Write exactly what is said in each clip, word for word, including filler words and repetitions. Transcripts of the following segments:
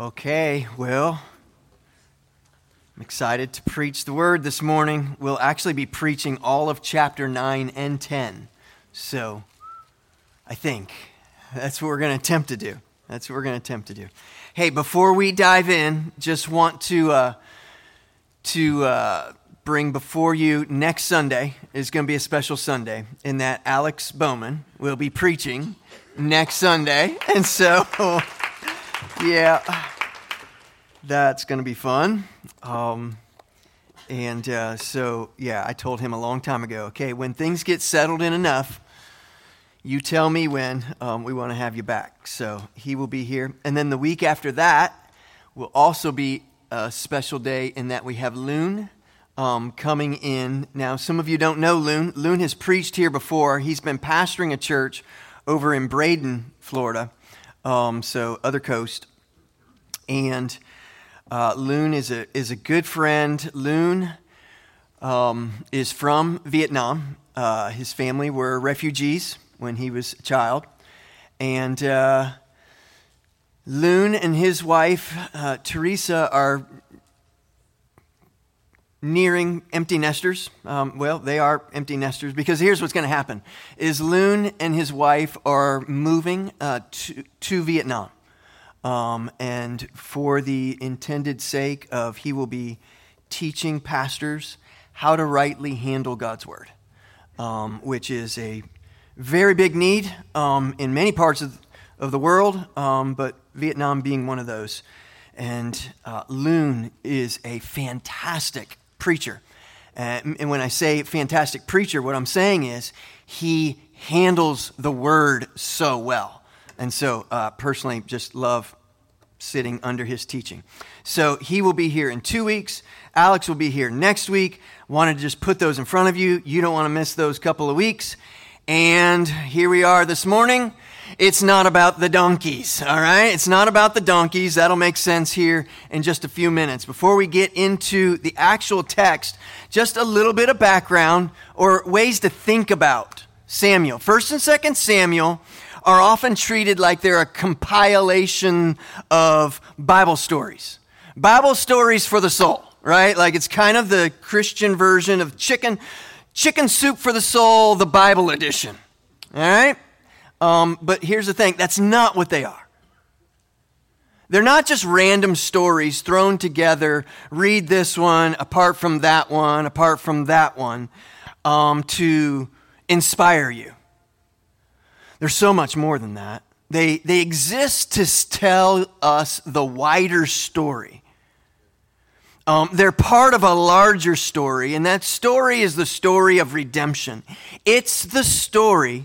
Okay, well, I'm excited to preach the word this morning. We'll actually be preaching all of chapter nine and ten. So, I think that's what we're going to attempt to do. That's what we're going to attempt to do. Hey, before we dive in, just want to uh, to uh, bring before you, next Sunday is going to be a special Sunday in that Alex Bowman will be preaching next Sunday. And so, yeah. That's going to be fun. Um, and uh, so, yeah, I told him a long time ago, okay, when things get settled in enough, you tell me when um, we want to have you back. So he will be here. And then the week after that will also be a special day in that we have Loon um, coming in. Now, some of you don't know Loon. Loon has preached here before. He's been pastoring a church over in Bradenton, Florida, um, so other coast. And Uh, Loon is a is a good friend. Loon um, is from Vietnam. Uh, his family were refugees when he was a child. And uh, Loon and his wife, uh, Teresa, are nearing empty nesters. Um, well, they are empty nesters because here's what's going to happen. Is Loon and his wife are moving uh, to, to Vietnam. Um, and for the intended sake of, he will be teaching pastors how to rightly handle God's word, um, which is a very big need um, in many parts of, of the world, um, but Vietnam being one of those. And uh, Loon is a fantastic preacher. And, and when I say fantastic preacher, what I'm saying is he handles the word so well. And so, uh, personally, just love sitting under his teaching. So he will be here in two weeks. Alex will be here next week. Wanted to just put those in front of you. You don't want to miss those couple of weeks. And here we are this morning. It's not about the donkeys, all right? It's not about the donkeys. That'll make sense here in just a few minutes. Before we get into the actual text, just a little bit of background or ways to think about Samuel. First and Second Samuel are often treated like they're a compilation of Bible stories. Bible stories for the soul, right? Like it's kind of the Christian version of chicken chicken soup for the soul, the Bible edition, all right? Um, but here's the thing, that's not what they are. They're not just random stories thrown together, read this one, apart from that one, apart from that one, um, to inspire you. There's so much more than that. They they exist to tell us the wider story. Um, they're part of a larger story, and that story is the story of redemption. It's the story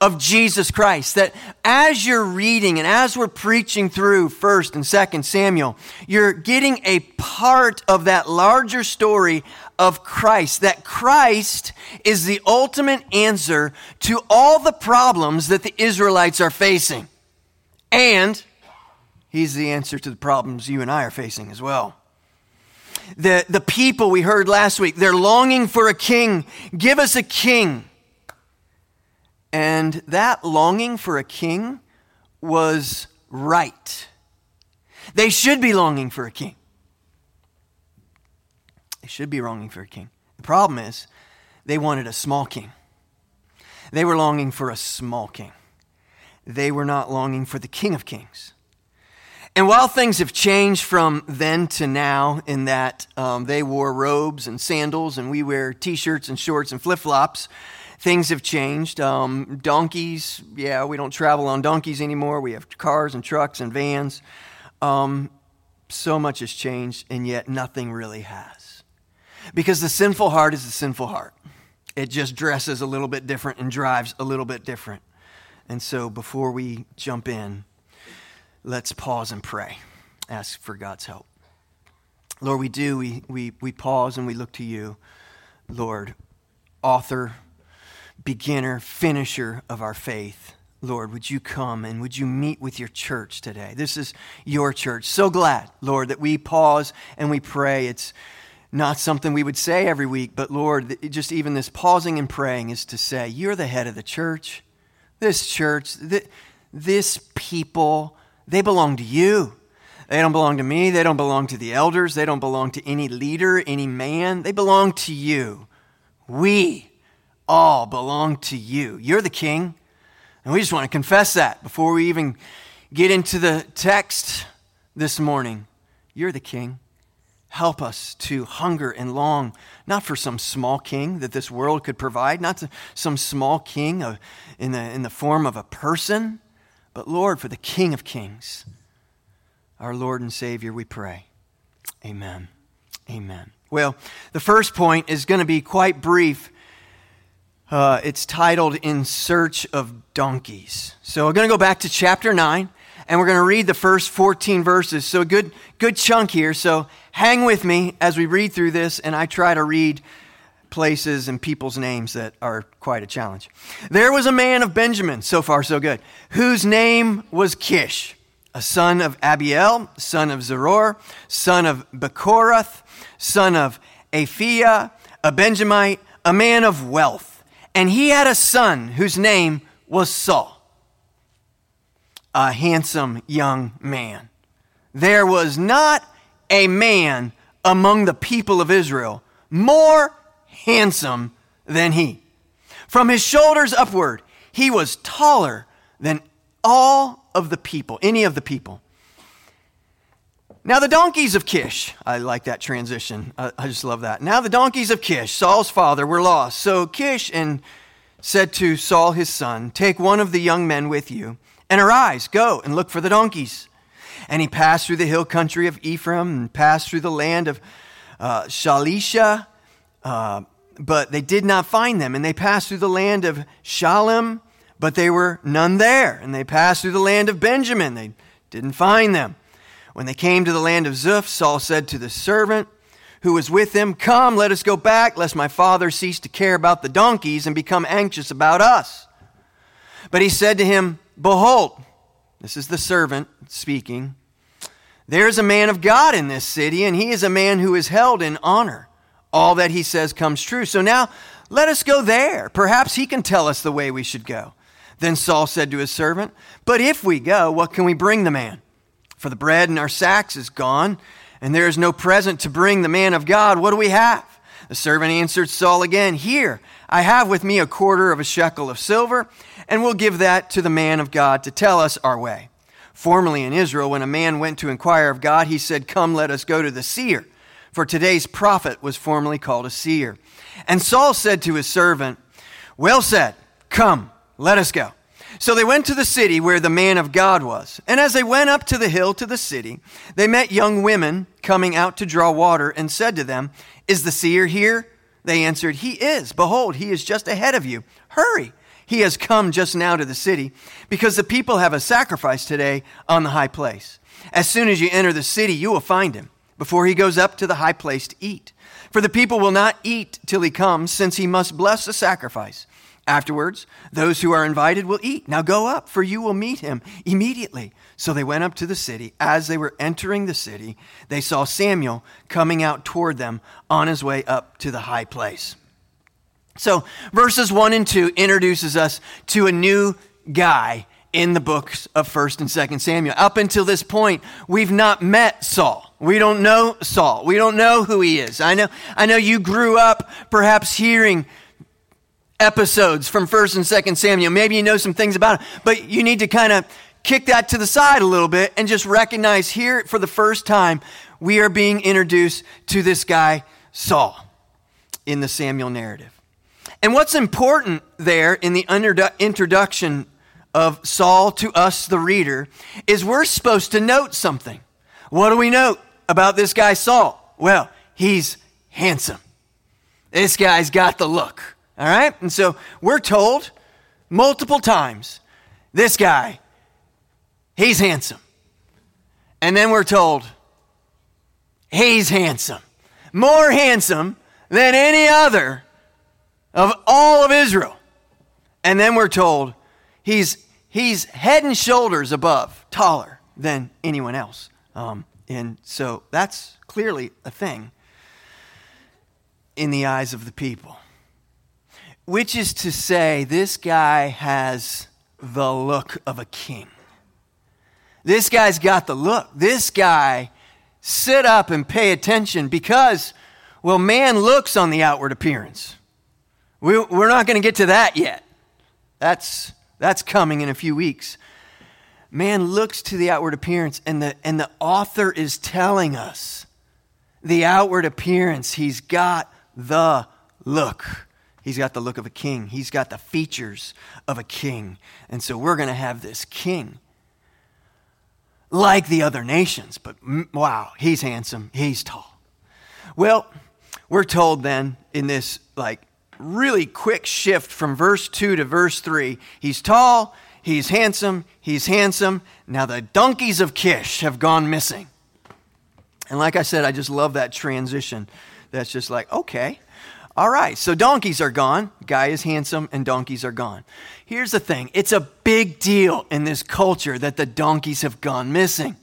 of Jesus Christ, that as you're reading and as we're preaching through First and Second Samuel, you're getting a part of that larger story of Christ, that Christ is the ultimate answer to all the problems that the Israelites are facing. And he's the answer to the problems you and I are facing as well. The, the people we heard last week, they're longing for a king. Give us a king. And that longing for a king was right. They should be longing for a king. They should be longing for a king. The problem is they wanted a small king. They were longing for a small king. They were not longing for the King of Kings. And while things have changed from then to now in that um, they wore robes and sandals and we wear t-shirts and shorts and flip-flops, things have changed. Um, donkeys, yeah, we don't travel on donkeys anymore. We have cars and trucks and vans. Um, so much has changed, and yet nothing really has. Because the sinful heart is the sinful heart. It just dresses a little bit different and drives a little bit different. And so before we jump in, let's pause and pray. Ask for God's help. Lord, we do. We we we pause and we look to you, Lord, author, beginner, finisher of our faith. Lord, would you come and would you meet with your church today? This is your church. So glad, Lord, that we pause and we pray. It's not something we would say every week, but Lord, just even this pausing and praying is to say, you're the head of the church. This church, th- this people, they belong to you. They don't belong to me. They don't belong to the elders. They don't belong to any leader, any man. They belong to you. We all belong to you. You're the king. And we just want to confess that before we even get into the text this morning. You're the king. Help us to hunger and long, not for some small king that this world could provide, not to some small king of, in the, in the form of a person, but Lord, for the King of Kings, our Lord and Savior, we pray. Amen. Amen. Well, the first point is going to be quite brief. Uh, it's titled In Search of Donkeys. So we're going to go back to chapter nine. And we're going to read the first fourteen verses. So a good, good chunk here. So hang with me as we read through this, and I try to read places and people's names that are quite a challenge. There was a man of Benjamin, so far so good, whose name was Kish, a son of Abiel, son of Zeror, son of Bekoroth, son of Aphia, a Benjamite, a man of wealth. And he had a son whose name was Saul. A handsome young man. There was not a man among the people of Israel more handsome than he. From his shoulders upward, he was taller than all of the people, any of the people. Now the donkeys of Kish, I like that transition. I, I just love that. Now the donkeys of Kish, Saul's father, were lost. So Kish and said to Saul his son, "Take one of the young men with you, and arise, go and look for the donkeys." And he passed through the hill country of Ephraim and passed through the land of uh, Shalisha, uh, but they did not find them. And they passed through the land of Shalem, but they were none there. And they passed through the land of Benjamin. They didn't find them. When they came to the land of Ziph, Saul said to the servant who was with him, "Come, let us go back, lest my father cease to care about the donkeys and become anxious about us." But he said to him, "Behold," this is the servant speaking, "there is a man of God in this city, and he is a man who is held in honor. All that he says comes true. So now let us go there. Perhaps he can tell us the way we should go." Then Saul said to his servant, "But if we go, what can we bring the man? For the bread in our sacks is gone, and there is no present to bring the man of God. What do we have?" The servant answered Saul again, "Here, I have with me a quarter of a shekel of silver, and we'll give that to the man of God to tell us our way. Formerly in Israel, when a man went to inquire of God, he said, 'Come, let us go to the seer,' for today's prophet was formerly called a seer." And Saul said to his servant, "Well said, come, let us go." So they went to the city where the man of God was. And as they went up to the hill to the city, they met young women coming out to draw water and said to them, "Is the seer here?" They answered, "He is. Behold, he is just ahead of you. Hurry. He has come just now to the city because the people have a sacrifice today on the high place. As soon as you enter the city, you will find him before he goes up to the high place to eat. For the people will not eat till he comes, since he must bless the sacrifice. Afterwards, those who are invited will eat. Now go up, for you will meet him immediately." So they went up to the city. As they were entering the city, they saw Samuel coming out toward them on his way up to the high place. So verses one and two introduces us to a new guy in the books of first and second Samuel. Up until this point, we've not met Saul. We don't know Saul. We don't know who he is. I know, I know you grew up perhaps hearing episodes from first and second Samuel. Maybe you know some things about it, but you need to kind of kick that to the side a little bit and just recognize here for the first time, we are being introduced to this guy, Saul, in the Samuel narrative. And what's important there in the introdu- introduction of Saul to us, the reader, is we're supposed to note something. What do we note about this guy, Saul? Well, he's handsome. This guy's got the look. All right? And so we're told multiple times, this guy, he's handsome. And then we're told, he's handsome. More handsome than any other of all of Israel. And then we're told, he's he's head and shoulders above, taller than anyone else. Um, and so that's clearly a thing in the eyes of the people. Which is to say, this guy has the look of a king. This guy's got the look. This guy, sit up and pay attention because, well, man looks on the outward appearance. We, we're not going to get to that yet. That's that's coming in a few weeks. Man looks to the outward appearance, and the and the author is telling us the outward appearance. He's got the look. He's got the look of a king. He's got the features of a king. And so we're going to have this king like the other nations. But wow, he's handsome. He's tall. Well, we're told then in this like really quick shift from verse two to verse three, he's tall, he's handsome, he's handsome. Now the donkeys of Kish have gone missing. And like I said, I just love that transition. That's just like, okay. All right, so donkeys are gone. Guy is handsome and donkeys are gone. Here's the thing. It's a big deal in this culture that the donkeys have gone missing.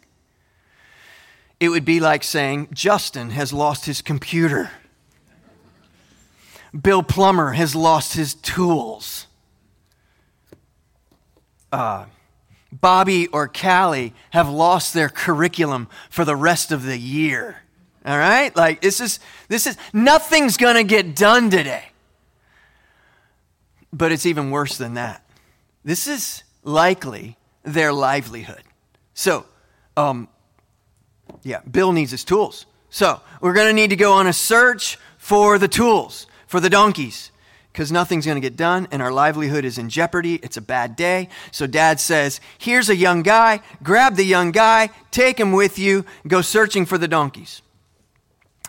It would be like saying, Justin has lost his computer. Bill Plummer has lost his tools. Uh, Bobby or Callie have lost their curriculum for the rest of the year. All right? Like, this is, this is, nothing's going to get done today. But it's even worse than that. This is likely their livelihood. So, um, yeah, Bill needs his tools. So, we're going to need to go on a search for the tools, for the donkeys, because nothing's going to get done and our livelihood is in jeopardy. It's a bad day. So dad says, here's a young guy, grab the young guy, take him with you, go searching for the donkeys.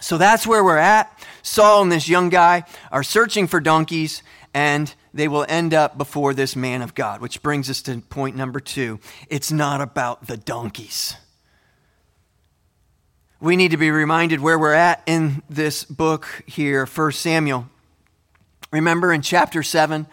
So that's where we're at. Saul and this young guy are searching for donkeys and they will end up before this man of God, which brings us to point number two. It's not about the donkeys. We need to be reminded where we're at in this book here, First Samuel. Remember in chapter seven,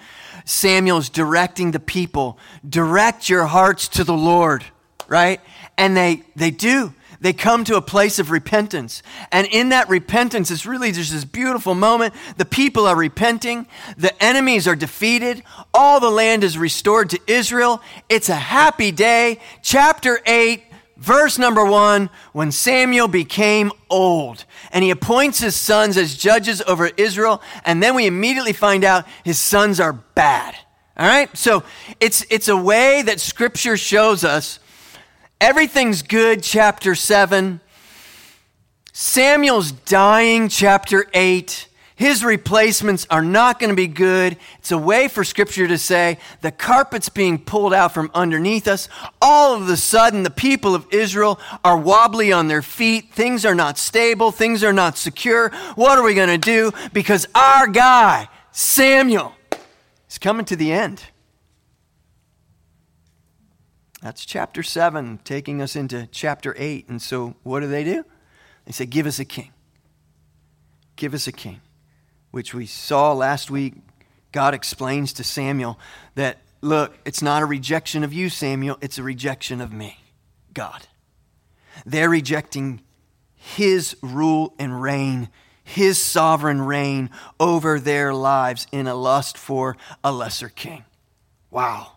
Samuel's directing the people, direct your hearts to the Lord, right? And they they do. They come to a place of repentance. And in that repentance, it's really just this beautiful moment. The people are repenting. The enemies are defeated. All the land is restored to Israel. It's a happy day. Chapter eight, verse number one, when Samuel became old and he appoints his sons as judges over Israel. And then we immediately find out his sons are bad. All right. So it's, it's a way that scripture shows us everything's good. Chapter seven, Samuel's dying. Chapter eight, his replacements are not going to be good. It's a way for scripture to say the carpet's being pulled out from underneath us. All of a sudden, the people of Israel are wobbly on their feet. Things are not stable. Things are not secure. What are we going to do? Because our guy, Samuel, is coming to the end. That's chapter seven, taking us into chapter eight. And so what do they do? They say, give us a king. Give us a king. Which we saw last week, God explains to Samuel that, look, it's not a rejection of you, Samuel. It's a rejection of me, God. They're rejecting his rule and reign, his sovereign reign over their lives in a lust for a lesser king. Wow.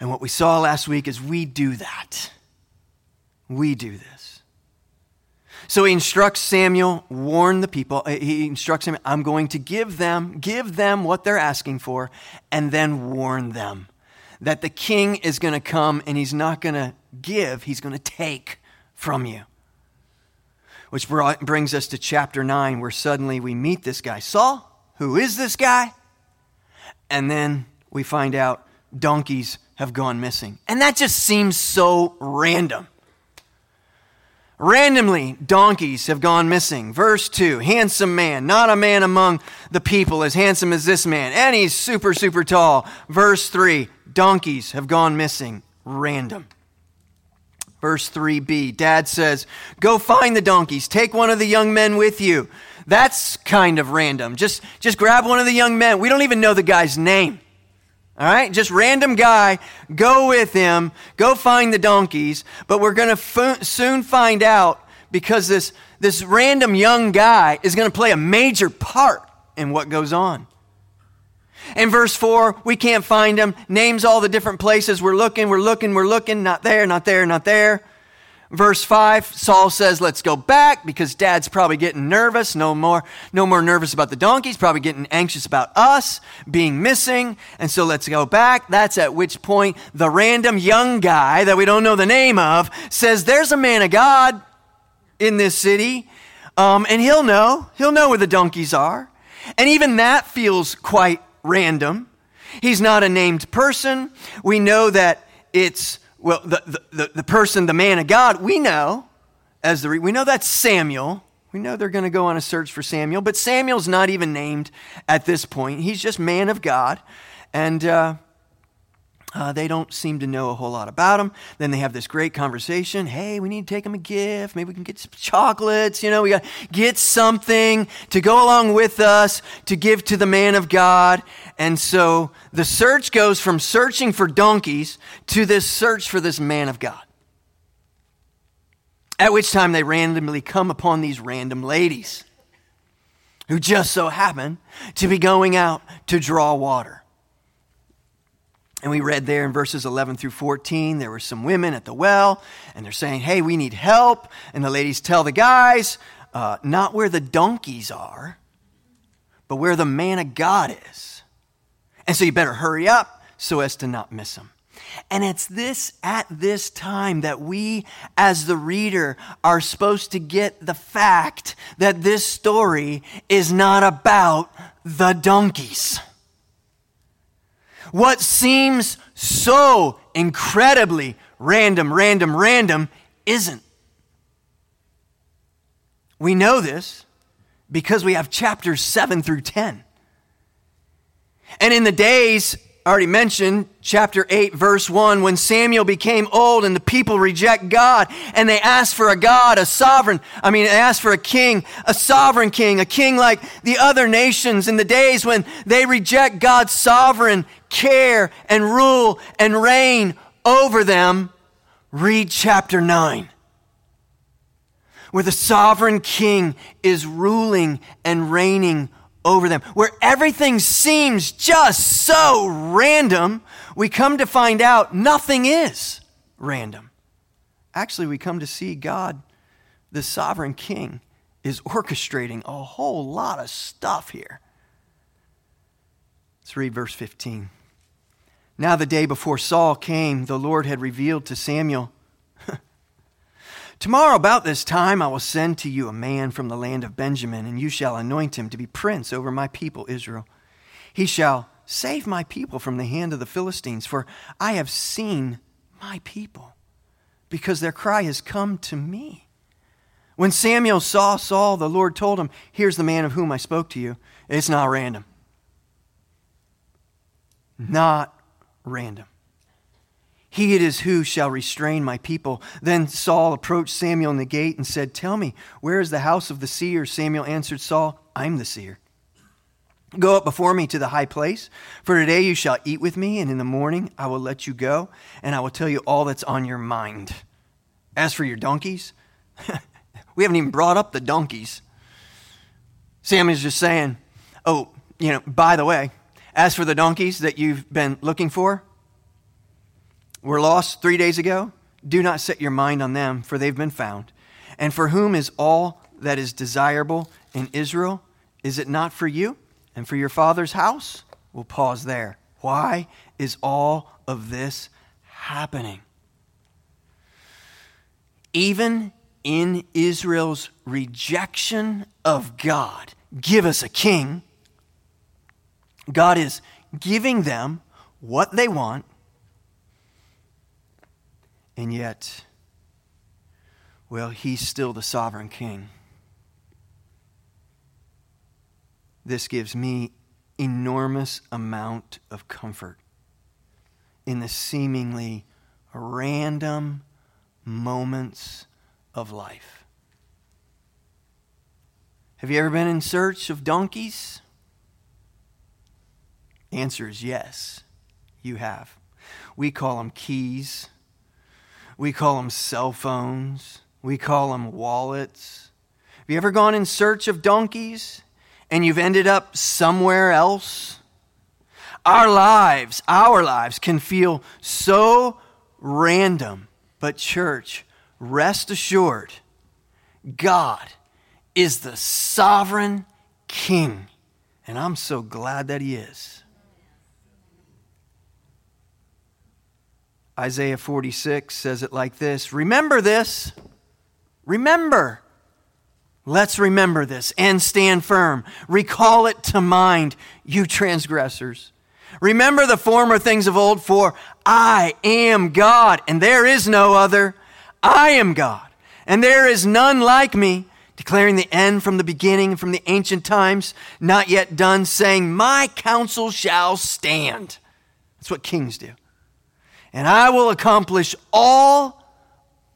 And what we saw last week is we do that. We do this. So he instructs Samuel, warn the people. He instructs him, I'm going to give them, give them what they're asking for, and then warn them that the king is going to come and he's not going to give, he's going to take from you. Which brought, brings us to chapter nine, where suddenly we meet this guy, Saul. Who is this guy? And then we find out donkeys have gone missing. And that just seems so random. Randomly, donkeys have gone missing. Verse two, handsome man, not a man among the people as handsome as this man. And he's super, super tall. Verse three, donkeys have gone missing. Random. Verse three b, dad says, go find the donkeys. Take one of the young men with you. That's kind of random. Just, just grab one of the young men. We don't even know the guy's name. All right, just random guy, go with him, go find the donkeys. But we're going to f- soon find out because this, this random young guy is going to play a major part in what goes on. In verse four, we can't find him. Names all the different places. We're looking, we're looking, we're looking. Not there, not there, not there. Verse five, Saul says, let's go back because dad's probably getting nervous. No more, no more nervous about the donkeys. Probably getting anxious about us being missing. And so let's go back. That's at which point the random young guy that we don't know the name of says, there's a man of God in this city. Um, and he'll know, he'll know where the donkeys are. And even that feels quite random. He's not a named person. We know that it's Well, the, the the person, the man of God, we know as the we know that's Samuel. We know they're going to go on a search for Samuel, but Samuel's not even named at this point. He's just man of God, and uh, uh, they don't seem to know a whole lot about him. Then they have this great conversation. Hey, we need to take him a gift. Maybe we can get some chocolates. You know, we got to get something to go along with us to give to the man of God. And so the search goes from searching for donkeys to this search for this man of God. At which time they randomly come upon these random ladies who just so happen to be going out to draw water. And we read there in verses eleven through fourteen, there were some women at the well, and they're saying, hey, we need help. And the ladies tell the guys, uh, not where the donkeys are, but where the man of God is. And so you better hurry up so as to not miss them. And it's this at this time that we as the reader are supposed to get the fact that this story is not about the donkeys. What seems so incredibly random, random, random isn't. We know this because we have chapters seven through ten. And in the days, already mentioned, chapter eight, verse one, when Samuel became old and the people reject God and they ask for a God, a sovereign, I mean, they ask for a king, a sovereign king, a king like the other nations. In the days when they reject God's sovereign care and rule and reign over them, read chapter nine, where the sovereign king is ruling and reigning over them, where everything seems just so random, we come to find out nothing is random. Actually, we come to see God, the sovereign king, is orchestrating a whole lot of stuff here. Let's read verse fifteen. Now the day before Saul came, the Lord had revealed to Samuel, tomorrow about this time I will send to you a man from the land of Benjamin, and you shall anoint him to be prince over my people Israel. He shall save my people from the hand of the Philistines, for I have seen my people, because their cry has come to me. When Samuel saw Saul, the Lord told him, here's the man of whom I spoke to you. It's not random. Not random. He it is who shall restrain my people. Then Saul approached Samuel in the gate and said, tell me, where is the house of the seer? Samuel answered Saul, I'm the seer. Go up before me to the high place, for today you shall eat with me, and in the morning I will let you go, and I will tell you all that's on your mind. As for your donkeys, we haven't even brought up the donkeys. Samuel's just saying, oh, you know, by the way, as for the donkeys that you've been looking for, were lost three days ago, do not set your mind on them, for they've been found. And for whom is all that is desirable in Israel? Is it not for you and for your father's house? We'll pause there. Why is all of this happening? Even in Israel's rejection of God, give us a king, God is giving them what they want. And yet, well, he's still the sovereign king. This gives me enormous amount of comfort in the seemingly random moments of life. Have you ever been in search of donkeys? Answer is yes, you have. We call them keys. We call them cell phones. We call them wallets. Have you ever gone in search of donkeys and you've ended up somewhere else? Our lives, our lives can feel so random, but church, rest assured, God is the sovereign King, and I'm so glad that he is. Isaiah forty-six says it like this, remember this, remember, let's remember this and stand firm. Recall it to mind, you transgressors. Remember the former things of old, for I am God, and there is no other. I am God, and there is none like me, declaring the end from the beginning, from the ancient times, not yet done, saying, my counsel shall stand. That's what kings do. And I will accomplish all,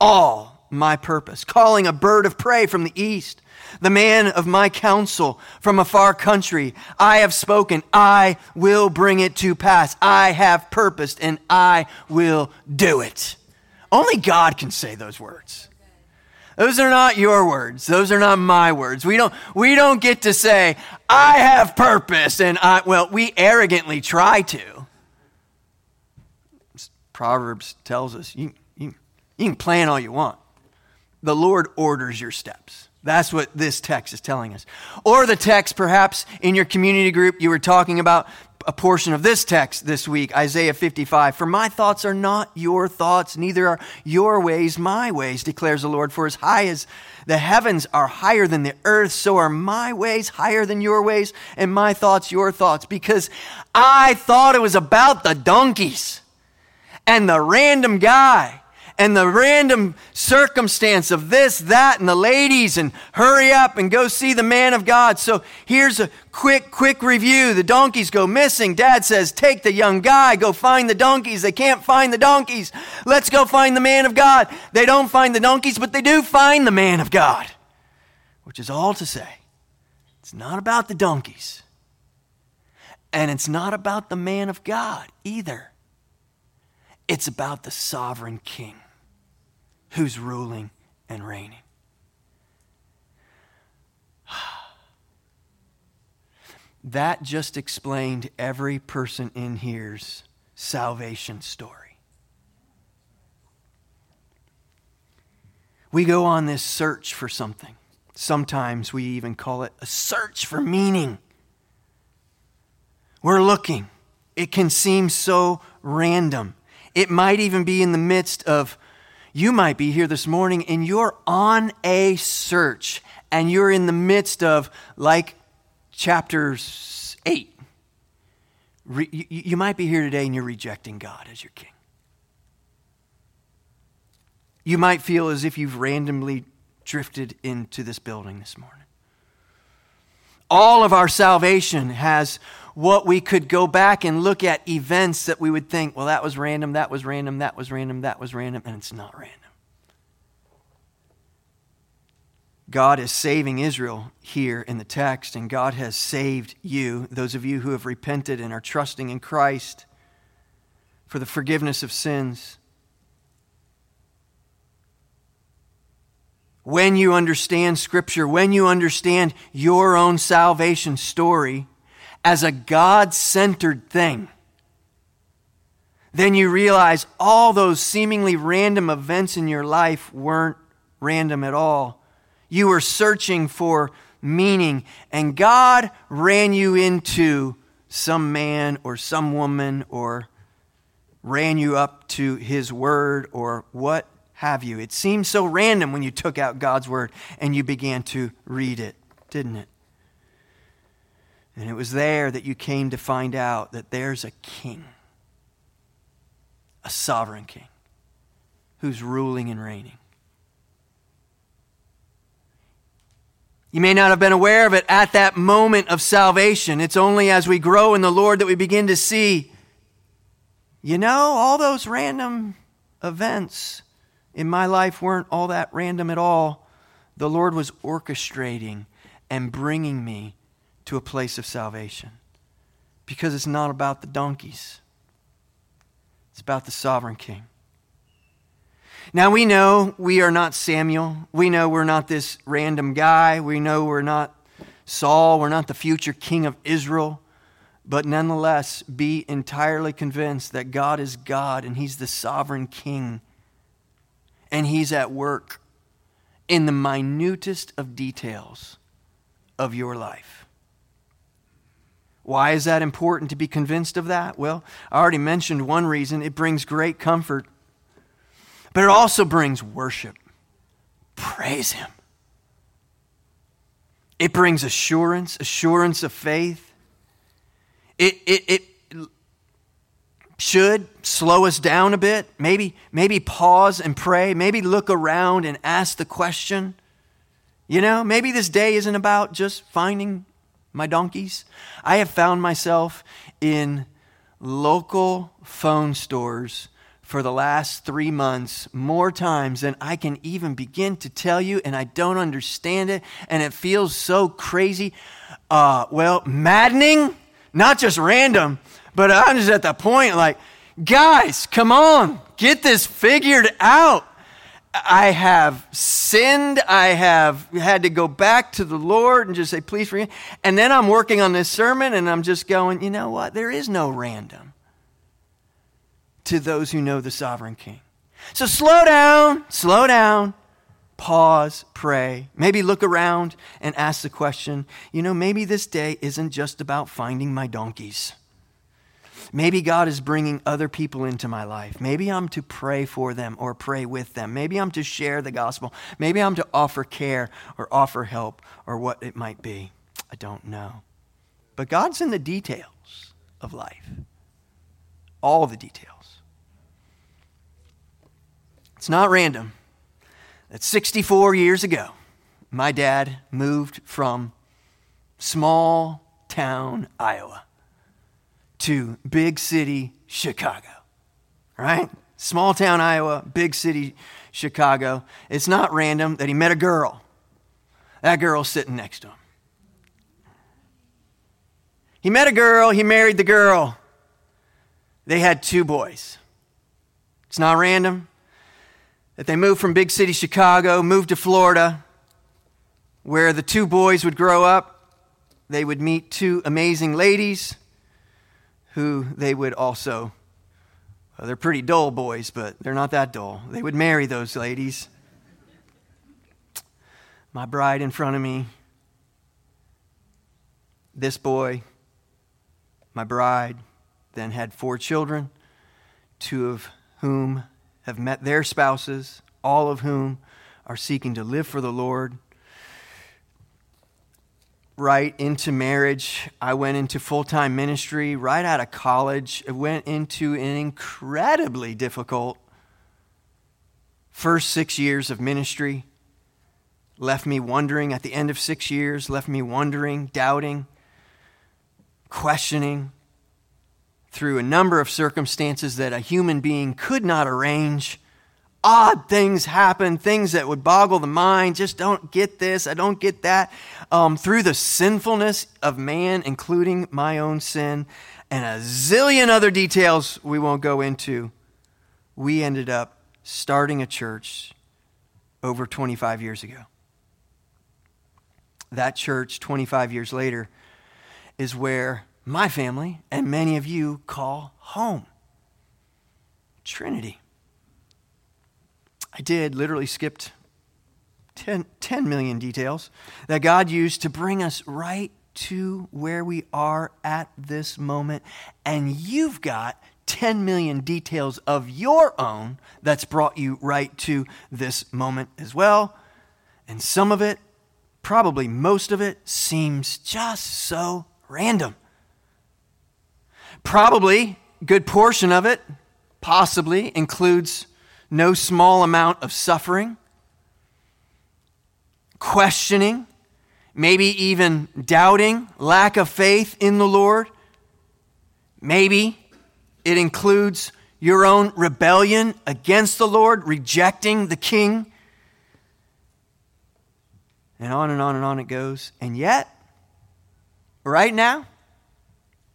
all my purpose, calling a bird of prey from the east, the man of my counsel from a far country. I have spoken, I will bring it to pass. I have purposed, and I will do it. Only God can say those words. Those are not your words. Those are not my words. We don't, we don't get to say, I have purpose, and I, well, we arrogantly try to. Proverbs tells us, you, you, you can plan all you want. The Lord orders your steps. That's what this text is telling us. Or the text, perhaps in your community group, you were talking about a portion of this text this week, Isaiah fifty-five, for my thoughts are not your thoughts, neither are your ways my ways, declares the Lord. For as high as the heavens are higher than the earth, so are my ways higher than your ways, and my thoughts your thoughts, because I thought it was about the donkeys and the random guy and the random circumstance of this, that, and the ladies, and hurry up and go see the man of God. So here's a quick, quick review. The donkeys go missing. Dad says, take the young guy, go find the donkeys. They can't find the donkeys. Let's go find the man of God. They don't find the donkeys, but they do find the man of God, which is all to say, it's not about the donkeys, and it's not about the man of God either. It's about the sovereign King, who's ruling and reigning. That just explained every person in here's salvation story. We go on this search for something. Sometimes we even call it a search for meaning. We're looking. It can seem so random. It might even be in the midst of, you might be here this morning and you're on a search and you're in the midst of, like chapter eight. Re- you, you might be here today and you're rejecting God as your King. You might feel as if you've randomly drifted into this building this morning. All of our salvation has what we could go back and look at events that we would think, well, that was random, that was random, that was random, that was random, and it's not random. God is saving Israel here in the text, and God has saved you, those of you who have repented and are trusting in Christ for the forgiveness of sins. When you understand Scripture, when you understand your own salvation story as a God-centered thing, then you realize all those seemingly random events in your life weren't random at all. You were searching for meaning, and God ran you into some man or some woman or ran you up to His Word or what have you. It seemed so random when you took out God's Word and you began to read it, didn't it? And it was there that you came to find out that there's a King, a sovereign King, who's ruling and reigning. You may not have been aware of it at that moment of salvation. It's only as we grow in the Lord that we begin to see, you know, all those random events in my life weren't all that random at all. The Lord was orchestrating and bringing me to a place of salvation. Because it's not about the donkeys. It's about the sovereign King. Now we know we are not Samuel. We know we're not this random guy. We know we're not Saul. We're not the future king of Israel. But nonetheless, be entirely convinced that God is God and he's the sovereign king. And he's at work in the minutest of details of your life. Why is that important to be convinced of that? Well, I already mentioned one reason. It brings great comfort. But it also brings worship. Praise him. It brings assurance, assurance of faith. It, it it should slow us down a bit. Maybe maybe pause and pray. Maybe look around and ask the question. You know, maybe this day isn't about just finding my donkeys. I have found myself in local phone stores for the last three months more times than I can even begin to tell you, and I don't understand it, and it feels so crazy. Uh, well, maddening. Not just random, but I'm just at the point like, guys, come on, get this figured out. I have sinned. I have had to go back to the Lord and just say, please forgive me. And then I'm working on this sermon and I'm just going, you know what? There is no random to those who know the sovereign king. So slow down, slow down. Pause, pray, maybe look around and ask the question, you know, maybe this day isn't just about finding my donkeys. Maybe God is bringing other people into my life. Maybe I'm to pray for them or pray with them. Maybe I'm to share the gospel. Maybe I'm to offer care or offer help or what it might be. I don't know. But God's in the details of life. All the details. It's not random. That's sixty-four years ago, my dad moved from small town Iowa to big city Chicago, right? Small town Iowa, big city Chicago. It's not random that he met a girl. That girl's sitting next to him. He met a girl. He married the girl. They had two boys. It's not random that they moved from big city Chicago, moved to Florida, where the two boys would grow up. They would meet two amazing ladies who they would also, well, they're pretty dull boys, but they're not that dull. They would marry those ladies. My bride in front of me, this boy, my bride, then had four children, two of whom have met their spouses, all of whom are seeking to live for the Lord. Right into marriage, I went into full-time ministry. Right out of college, I went into an incredibly difficult first six years of ministry. Left me wondering, at the end of six years, left me wondering, doubting, questioning, through a number of circumstances that a human being could not arrange. Odd things happen, things that would boggle the mind. Just don't get this, I don't get that. Um, through the sinfulness of man, including my own sin, and a zillion other details we won't go into, we ended up starting a church over twenty-five years ago. That church, twenty-five years later, is where my family, and many of you call home. Trinity. I did literally skipped ten, ten million details that God used to bring us right to where we are at this moment. And you've got ten million details of your own that's brought you right to this moment as well. And some of it, probably most of it, seems just so random. Probably a good portion of it possibly includes no small amount of suffering, questioning, maybe even doubting, lack of faith in the Lord. Maybe it includes your own rebellion against the Lord, rejecting the King. And on and on and on it goes. And yet, right now,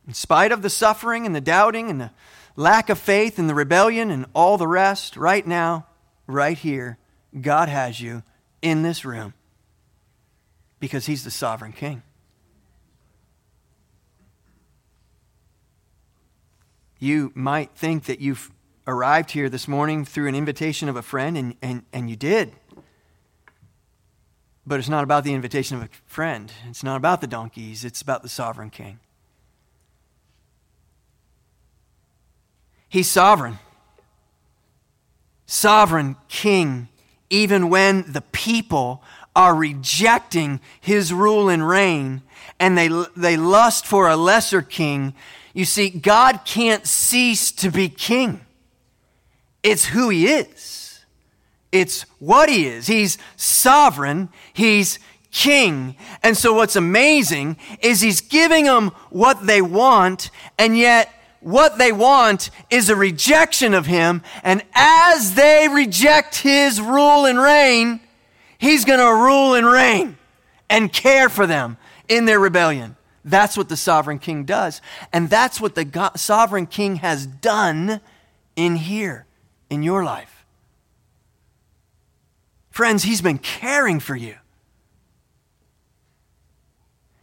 in spite of the suffering and the doubting and the lack of faith and the rebellion and all the rest, right now, right here, God has you in this room because he's the sovereign king. You might think that you've arrived here this morning through an invitation of a friend, and, and, and you did. But it's not about the invitation of a friend. It's not about the donkeys. It's about the sovereign king. He's sovereign. Sovereign king, even when the people are rejecting his rule and reign, and they they lust for a lesser king. You see, God can't cease to be king. It's who he is. It's what he is. He's sovereign. He's king. And so what's amazing is he's giving them what they want, and yet what they want is a rejection of him. And as they reject his rule and reign, he's going to rule and reign and care for them in their rebellion. That's what the sovereign king does. And that's what the God, sovereign king has done in here, in your life. Friends, he's been caring for you,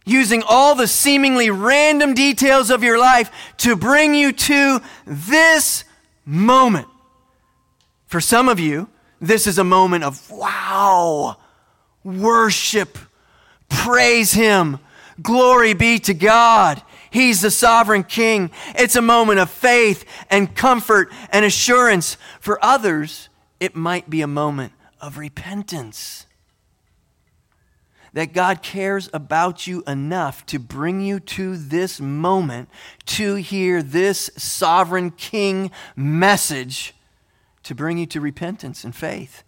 using all the seemingly random details of your life to bring you to this moment. For some of you, this is a moment of wow, worship, praise him, glory be to God. He's the sovereign king. It's a moment of faith and comfort and assurance. For others, it might be a moment of repentance, that God cares about you enough to bring you to this moment to hear this sovereign king message, to bring you to repentance and faith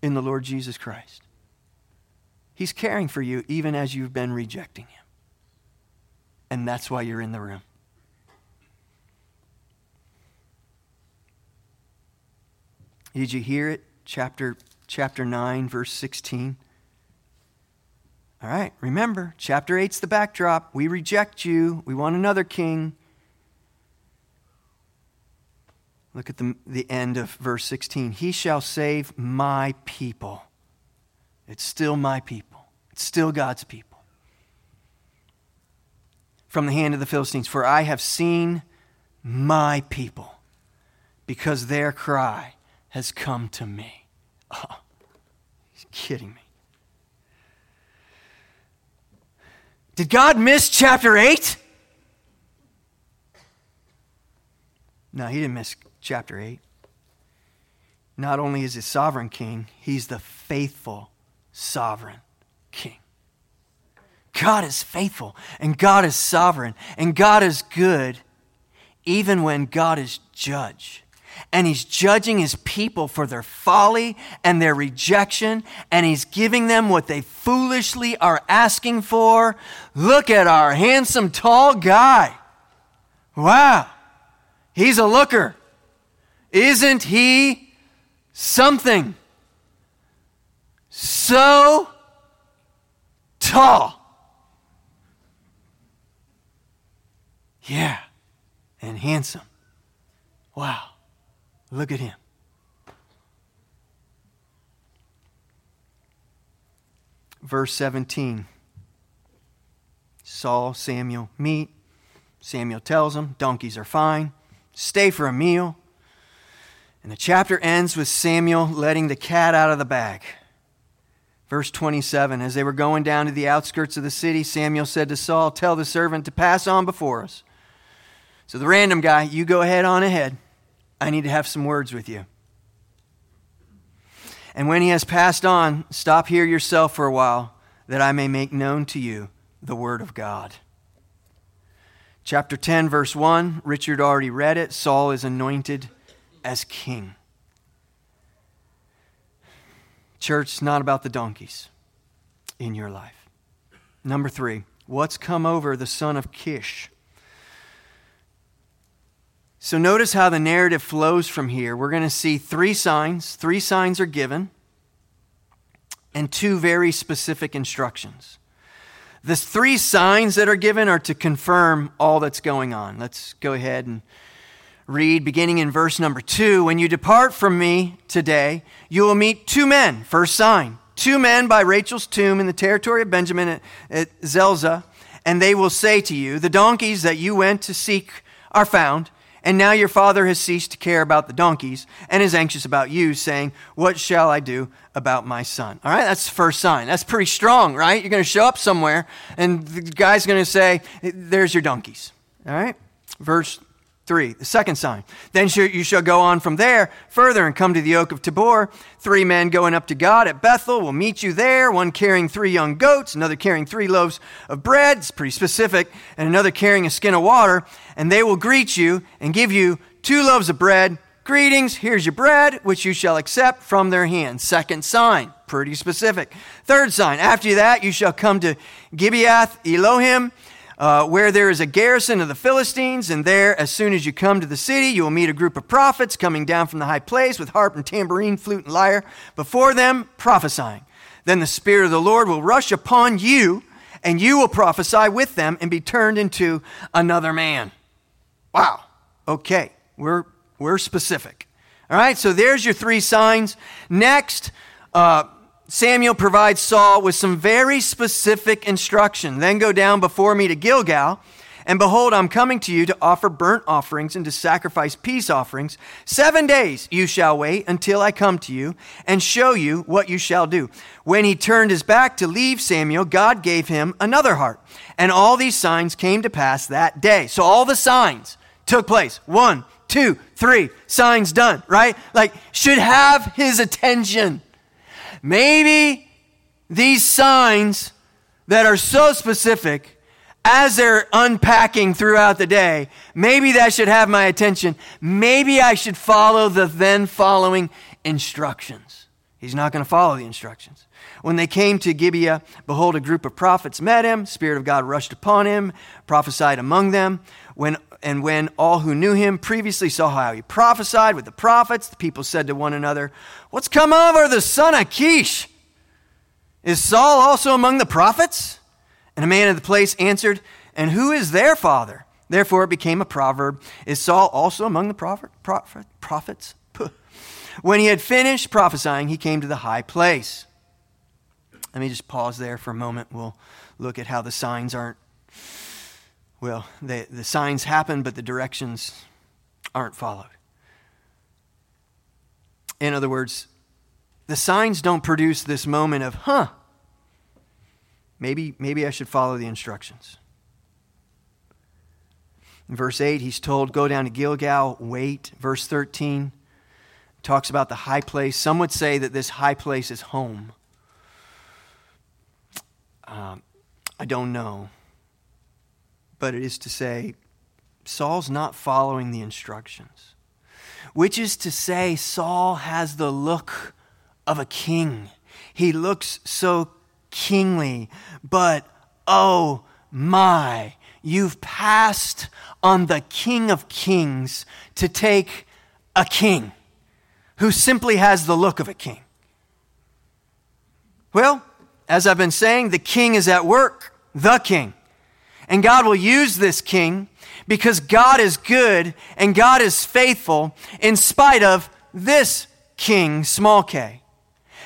in the Lord Jesus Christ. He's caring for you even as you've been rejecting him. And that's why you're in the room. Did you hear it? Chapter, chapter nine, verse sixteen. All right, remember, chapter eight's the backdrop. We reject you. We want another king. Look at the, the end of verse sixteen. He shall save my people. It's still my people. It's still God's people. From the hand of the Philistines. For I have seen my people, because their cry has come to me. Oh, he's kidding me. Did God miss chapter eight? No, he didn't miss chapter eight. Not only is he sovereign king, he's the faithful sovereign king. God is faithful, and God is sovereign, and God is good, even when God is judge. And he's judging his people for their folly and their rejection, and he's giving them what they foolishly are asking for. Look at our handsome, tall guy. Wow, he's a looker. Isn't he something? So tall. Yeah, and handsome. Wow, look at him. Verse seventeen. Saul, Samuel meet. Samuel tells him, donkeys are fine. Stay for a meal. And the chapter ends with Samuel letting the cat out of the bag. Verse twenty-seven, as they were going down to the outskirts of the city, Samuel said to Saul, tell the servant to pass on before us. So the random guy, you go ahead on ahead. I need to have some words with you. And when he has passed on, stop here yourself for a while, that I may make known to you the word of God. Chapter ten, verse one, Richard already read it. Saul is anointed as king. Church, not about the donkeys in your life. Number three, what's come over the son of Kish? So notice how the narrative flows from here. We're going to see three signs. Three signs are given and two very specific instructions. The three signs that are given are to confirm all that's going on. Let's go ahead and read beginning in verse number two. When you depart from me today, you will meet two men. First sign, two men by Rachel's tomb in the territory of Benjamin at, at Zelzah. And they will say to you, the donkeys that you went to seek are found, And now your father has ceased to care about the donkeys and is anxious about you, saying, what shall I do about my son? All right, that's the first sign. That's pretty strong, right? You're going to show up somewhere, and the guy's going to say, there's your donkeys. All right, verse three, the second sign. Then you shall go on from there further and come to the oak of Tabor. Three men going up to God at Bethel will meet you there, one carrying three young goats, another carrying three loaves of bread, it's pretty specific, and another carrying a skin of water, and they will greet you and give you two loaves of bread. Greetings, here's your bread, which you shall accept from their hands. Second sign, pretty specific. Third sign, after that you shall come to Gibeath Elohim, Uh, where there is a garrison of the Philistines, and there, as soon as you come to the city, you will meet a group of prophets coming down from the high place with harp and tambourine, flute and lyre, before them prophesying. Then the Spirit of the Lord will rush upon you, and you will prophesy with them and be turned into another man. Wow. Okay, we're we're specific. All right, so there's your three signs. Next, uh, Samuel provides Saul with some very specific instruction. Then go down before me to Gilgal, and behold, I'm coming to you to offer burnt offerings and to sacrifice peace offerings. Seven days you shall wait until I come to you and show you what you shall do. When he turned his back to leave Samuel, God gave him another heart. And all these signs came to pass that day. So all the signs took place. One, two, three, signs done, right? Like, should have his attention. Maybe these signs that are so specific, as they're unpacking throughout the day, maybe that should have my attention. Maybe I should follow the then following instructions. He's not going to follow the instructions. When they came to Gibeah, behold, a group of prophets met him. Spirit of God rushed upon him, prophesied among them. When And when all who knew him previously saw how he prophesied with the prophets, the people said to one another, what's come over the son of Kish? Is Saul also among the prophets? And a man of the place answered, and who is their father? Therefore it became a proverb, is Saul also among the prophet, prophet, prophets? Puh. When he had finished prophesying, he came to the high place. Let me just pause there for a moment. We'll look at how the signs aren't Well, the, the signs happen, but the directions aren't followed. In other words, the signs don't produce this moment of, huh, maybe, maybe I should follow the instructions. In verse eight, he's told, go down to Gilgal, wait. Verse thirteen talks about the high place. Some would say that this high place is home. Um, I don't know. But it is to say, Saul's not following the instructions, which is to say, Saul has the look of a king. He looks so kingly, but oh my, you've passed on the King of Kings to take a king who simply has the look of a king. Well, as I've been saying, the king is at work, the king. And God will use this king because God is good and God is faithful in spite of this king, small k.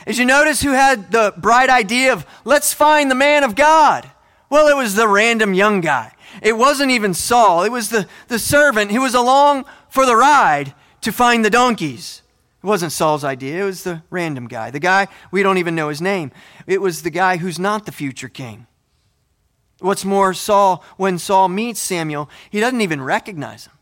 Did you notice who had the bright idea of, let's find the man of God? Well, it was the random young guy. It wasn't even Saul. It was the, the servant who was along for the ride to find the donkeys. It wasn't Saul's idea. It was the random guy. The guy, we don't even know his name. It was the guy who's not the future king. What's more, Saul, when Saul meets Samuel, he doesn't even recognize him.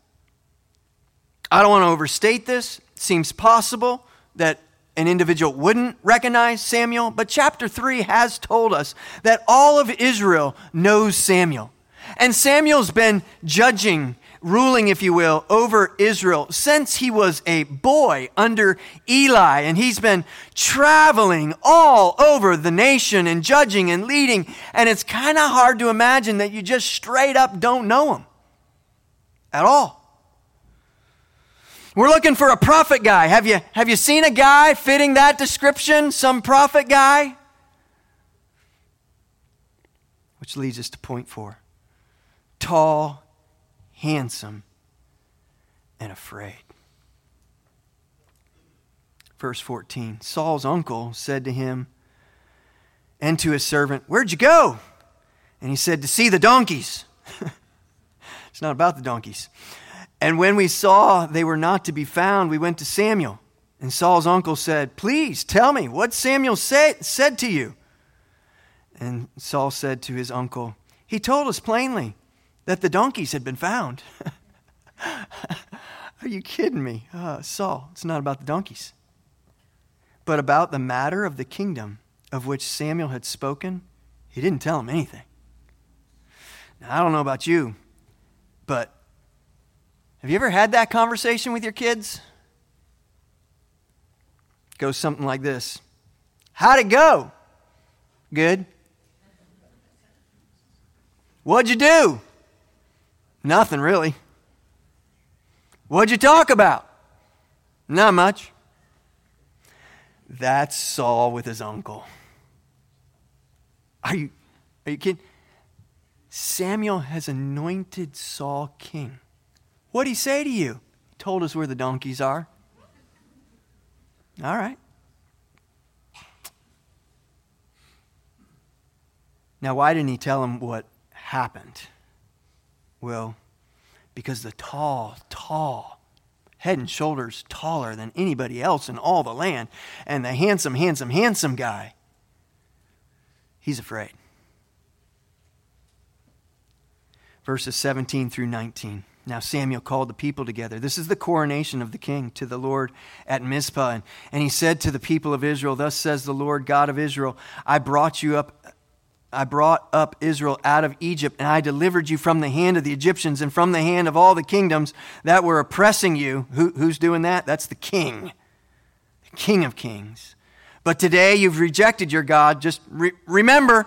I don't want to overstate this. It seems possible that an individual wouldn't recognize Samuel, but chapter three has told us that all of Israel knows Samuel. And Samuel's been judging, ruling, if you will, over Israel since he was a boy under Eli, and he's been traveling all over the nation and judging and leading, and it's kind of hard to imagine that you just straight up don't know him at all. We're looking for a prophet guy. Have you, have you seen a guy fitting that description, some prophet guy? Which leads us to point four. Tall, handsome, and afraid. Verse fourteen, Saul's uncle said to him and to his servant, where'd you go? And he said, to see the donkeys. It's not about the donkeys. And when we saw they were not to be found, we went to Samuel. And Saul's uncle said, please tell me what Samuel said, said to you. And Saul said to his uncle, he told us plainly that the donkeys had been found. Are you kidding me? Uh, Saul, it's not about the donkeys, but about the matter of the kingdom of which Samuel had spoken. He didn't tell him anything. Now, I don't know about you, but have you ever had that conversation with your kids? It goes something like this. How'd it go? Good. What'd you do? Nothing really. What'd you talk about? Not much. That's Saul with his uncle. Are you, are you kidding? Samuel has anointed Saul king. What'd he say to you? He told us where the donkeys are. All right. Now, why didn't he tell him what happened? Well, because the tall, tall, head and shoulders taller than anybody else in all the land, and the handsome, handsome, handsome guy, he's afraid. Verses seventeen through nineteen. Now Samuel called the people together. This is the coronation of the king to the Lord at Mizpah. And, and he said to the people of Israel, thus says the Lord God of Israel, I brought you up I brought up Israel out of Egypt, and I delivered you from the hand of the Egyptians and from the hand of all the kingdoms that were oppressing you. Who, who's doing that? That's the king, the king of kings. But today you've rejected your God. Just re- remember,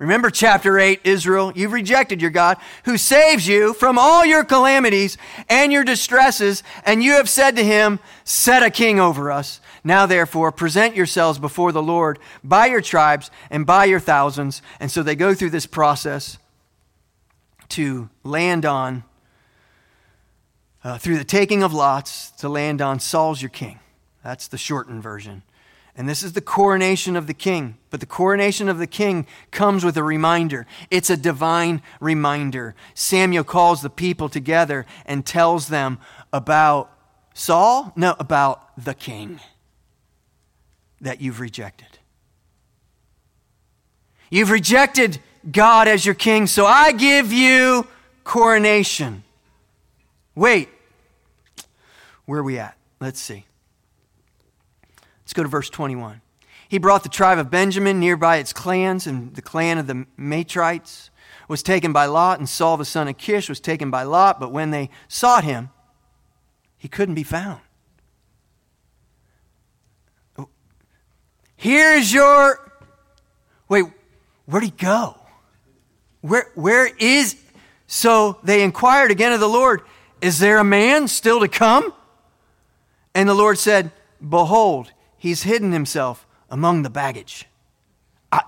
remember chapter eight, Israel, you've rejected your God who saves you from all your calamities and your distresses, and you have said to him, set a king over us. Now, therefore, present yourselves before the Lord by your tribes and by your thousands. And so they go through this process to land on, uh, through the taking of lots, to land on Saul's your king. That's the shortened version. And this is the coronation of the king. But the coronation of the king comes with a reminder. It's a divine reminder. Samuel calls the people together and tells them about Saul? No, about the king that you've rejected. You've rejected God as your king, so I give you coronation. Wait, where are we at? Let's see. Let's go to verse twenty-one. He brought the tribe of Benjamin nearby its clans, and the clan of the Matrites was taken by Lot, and Saul the son of Kish was taken by Lot, but when they sought him, he couldn't be found. Here's your, wait, where'd he go? Where, where is, so they inquired again of the Lord, is there a man still to come? And the Lord said, behold, he's hidden himself among the baggage. I,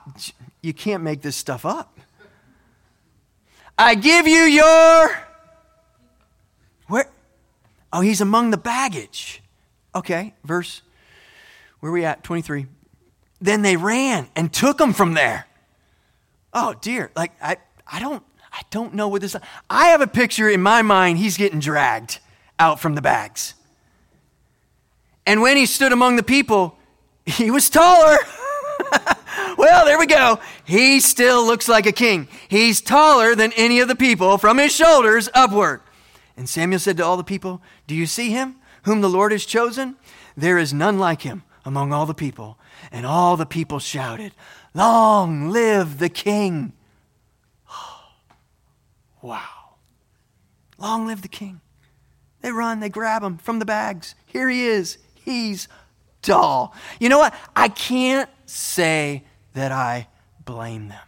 you can't make this stuff up. I give you your, where, oh, he's among the baggage. Okay, verse, where are we at? twenty-three. Then they ran and took him from there. Oh dear, like I, I don't I don't know what this, I have a picture in my mind, he's getting dragged out from the bags. And when he stood among the people, he was taller. Well, there we go. He still looks like a king. He's taller than any of the people from his shoulders upward. And Samuel said to all the people, do you see him whom the Lord has chosen? There is none like him among all the people. And all the people shouted, long live the king. Wow. Long live the king. They run, they grab him from the bags. Here he is. He's tall. You know what? I can't say that I blame them.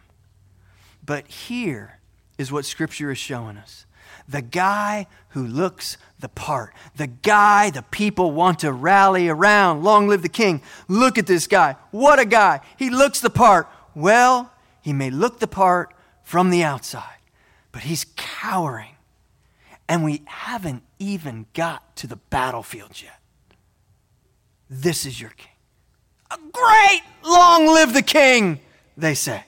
But here is what Scripture is showing us. The guy who looks the part. The guy the people want to rally around. Long live the king. Look at this guy. What a guy. He looks the part. Well, he may look the part from the outside, but he's cowering. And we haven't even got to the battlefield yet. This is your king. A great long live the king, they say.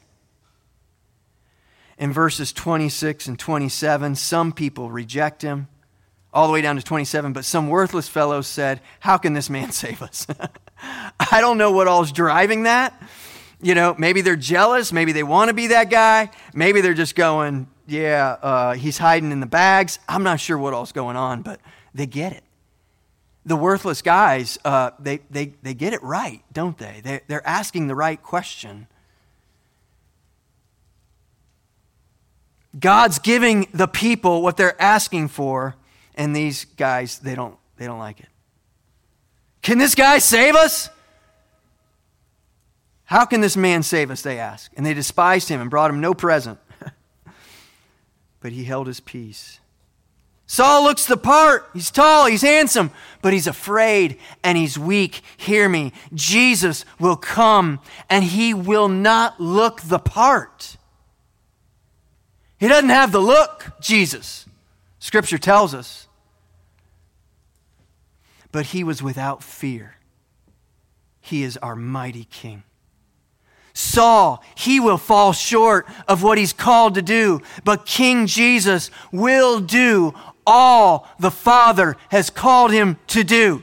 In verses twenty-six and twenty-seven, some people reject him. all the way down to twenty-seven, but some worthless fellow said, how can this man save us? I don't know what all's driving that. You know, maybe they're jealous. Maybe they want to be that guy. Maybe they're just going, yeah, uh, he's hiding in the bags. I'm not sure what all's going on, but they get it. The worthless guys, uh, they, they, they get it right, don't they? they? They're asking the right question. God's giving the people what they're asking for, and these guys, they don't, they don't like it. Can this guy save us? How can this man save us, they ask. And they despised him and brought him no present. But he held his peace. Saul looks the part. He's tall, he's handsome, but he's afraid and he's weak. Hear me. Jesus will come and he will not look the part. He doesn't have the look, Jesus. Scripture tells us. But he was without fear. He is our mighty King. Saul, he will fall short of what he's called to do, but King Jesus will do all the Father has called him to do.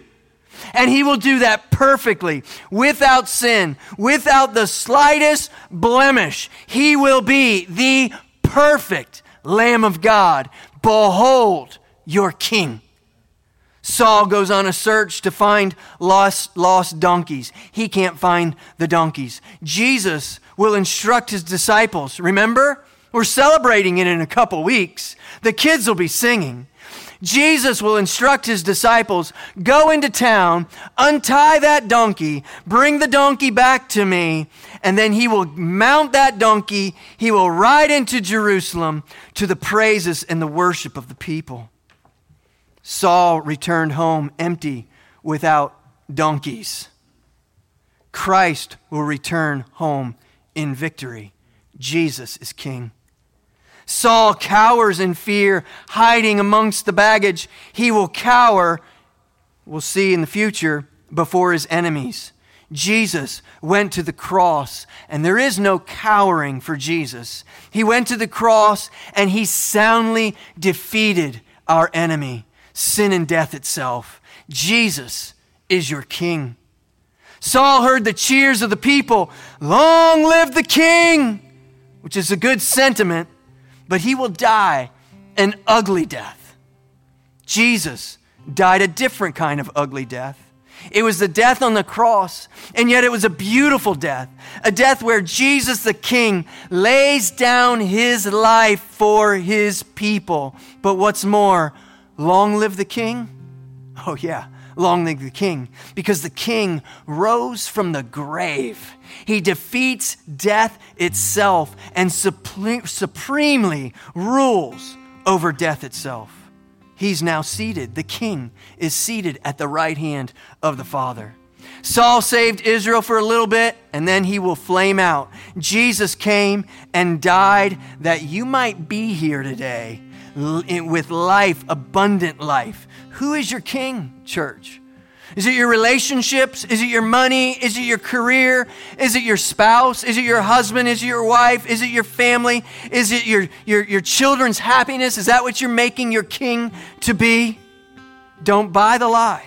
And he will do that perfectly, without sin, without the slightest blemish. He will be the perfect Lamb of God. Behold your King. Saul goes on a search to find lost, lost donkeys. He can't find the donkeys. Jesus will instruct his disciples. Remember, we're celebrating it in a couple weeks. The kids will be singing. Jesus will instruct his disciples, go into town, untie that donkey, bring the donkey back to me, and then he will mount that donkey. He will ride into Jerusalem to the praises and the worship of the people. Saul returned home empty, without donkeys. Christ will return home in victory. Jesus is King. Saul cowers in fear, hiding amongst the baggage. He will cower, we'll see in the future, before his enemies. Jesus went to the cross, and there is no cowering for Jesus. He went to the cross, and he soundly defeated our enemy. Sin and death itself. Jesus is your King. Saul heard the cheers of the people. Long live the King, which is a good sentiment, but he will die an ugly death. Jesus died a different kind of ugly death. It was the death on the cross, and yet it was a beautiful death, a death where Jesus the King lays down his life for his people. But what's more, long live the King? Oh yeah, long live the King. Because the King rose from the grave. He defeats death itself and supremely rules over death itself. He's now seated. The King is seated at the right hand of the Father. Saul saved Israel for a little bit, and then he will flame out. Jesus came and died that you might be here today with life, abundant life. Who is your King, church? Is it your relationships? Is it your money? Is it your career? Is it your spouse? Is it your husband? Is it your wife? Is it your family? Is it your, your, your children's happiness? Is that what you're making your King to be? Don't buy the lie.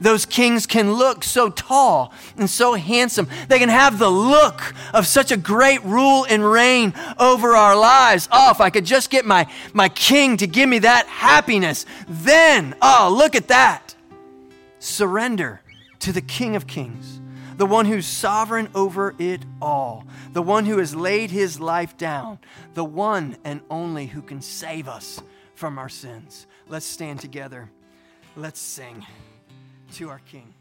Those kings can look so tall and so handsome. They can have the look of such a great rule and reign over our lives. Oh, if I could just get my, my King to give me that happiness, then, oh, look at that. Surrender to the King of Kings, the one who's sovereign over it all, the one who has laid his life down, the one and only who can save us from our sins. Let's stand together. Let's sing to our King.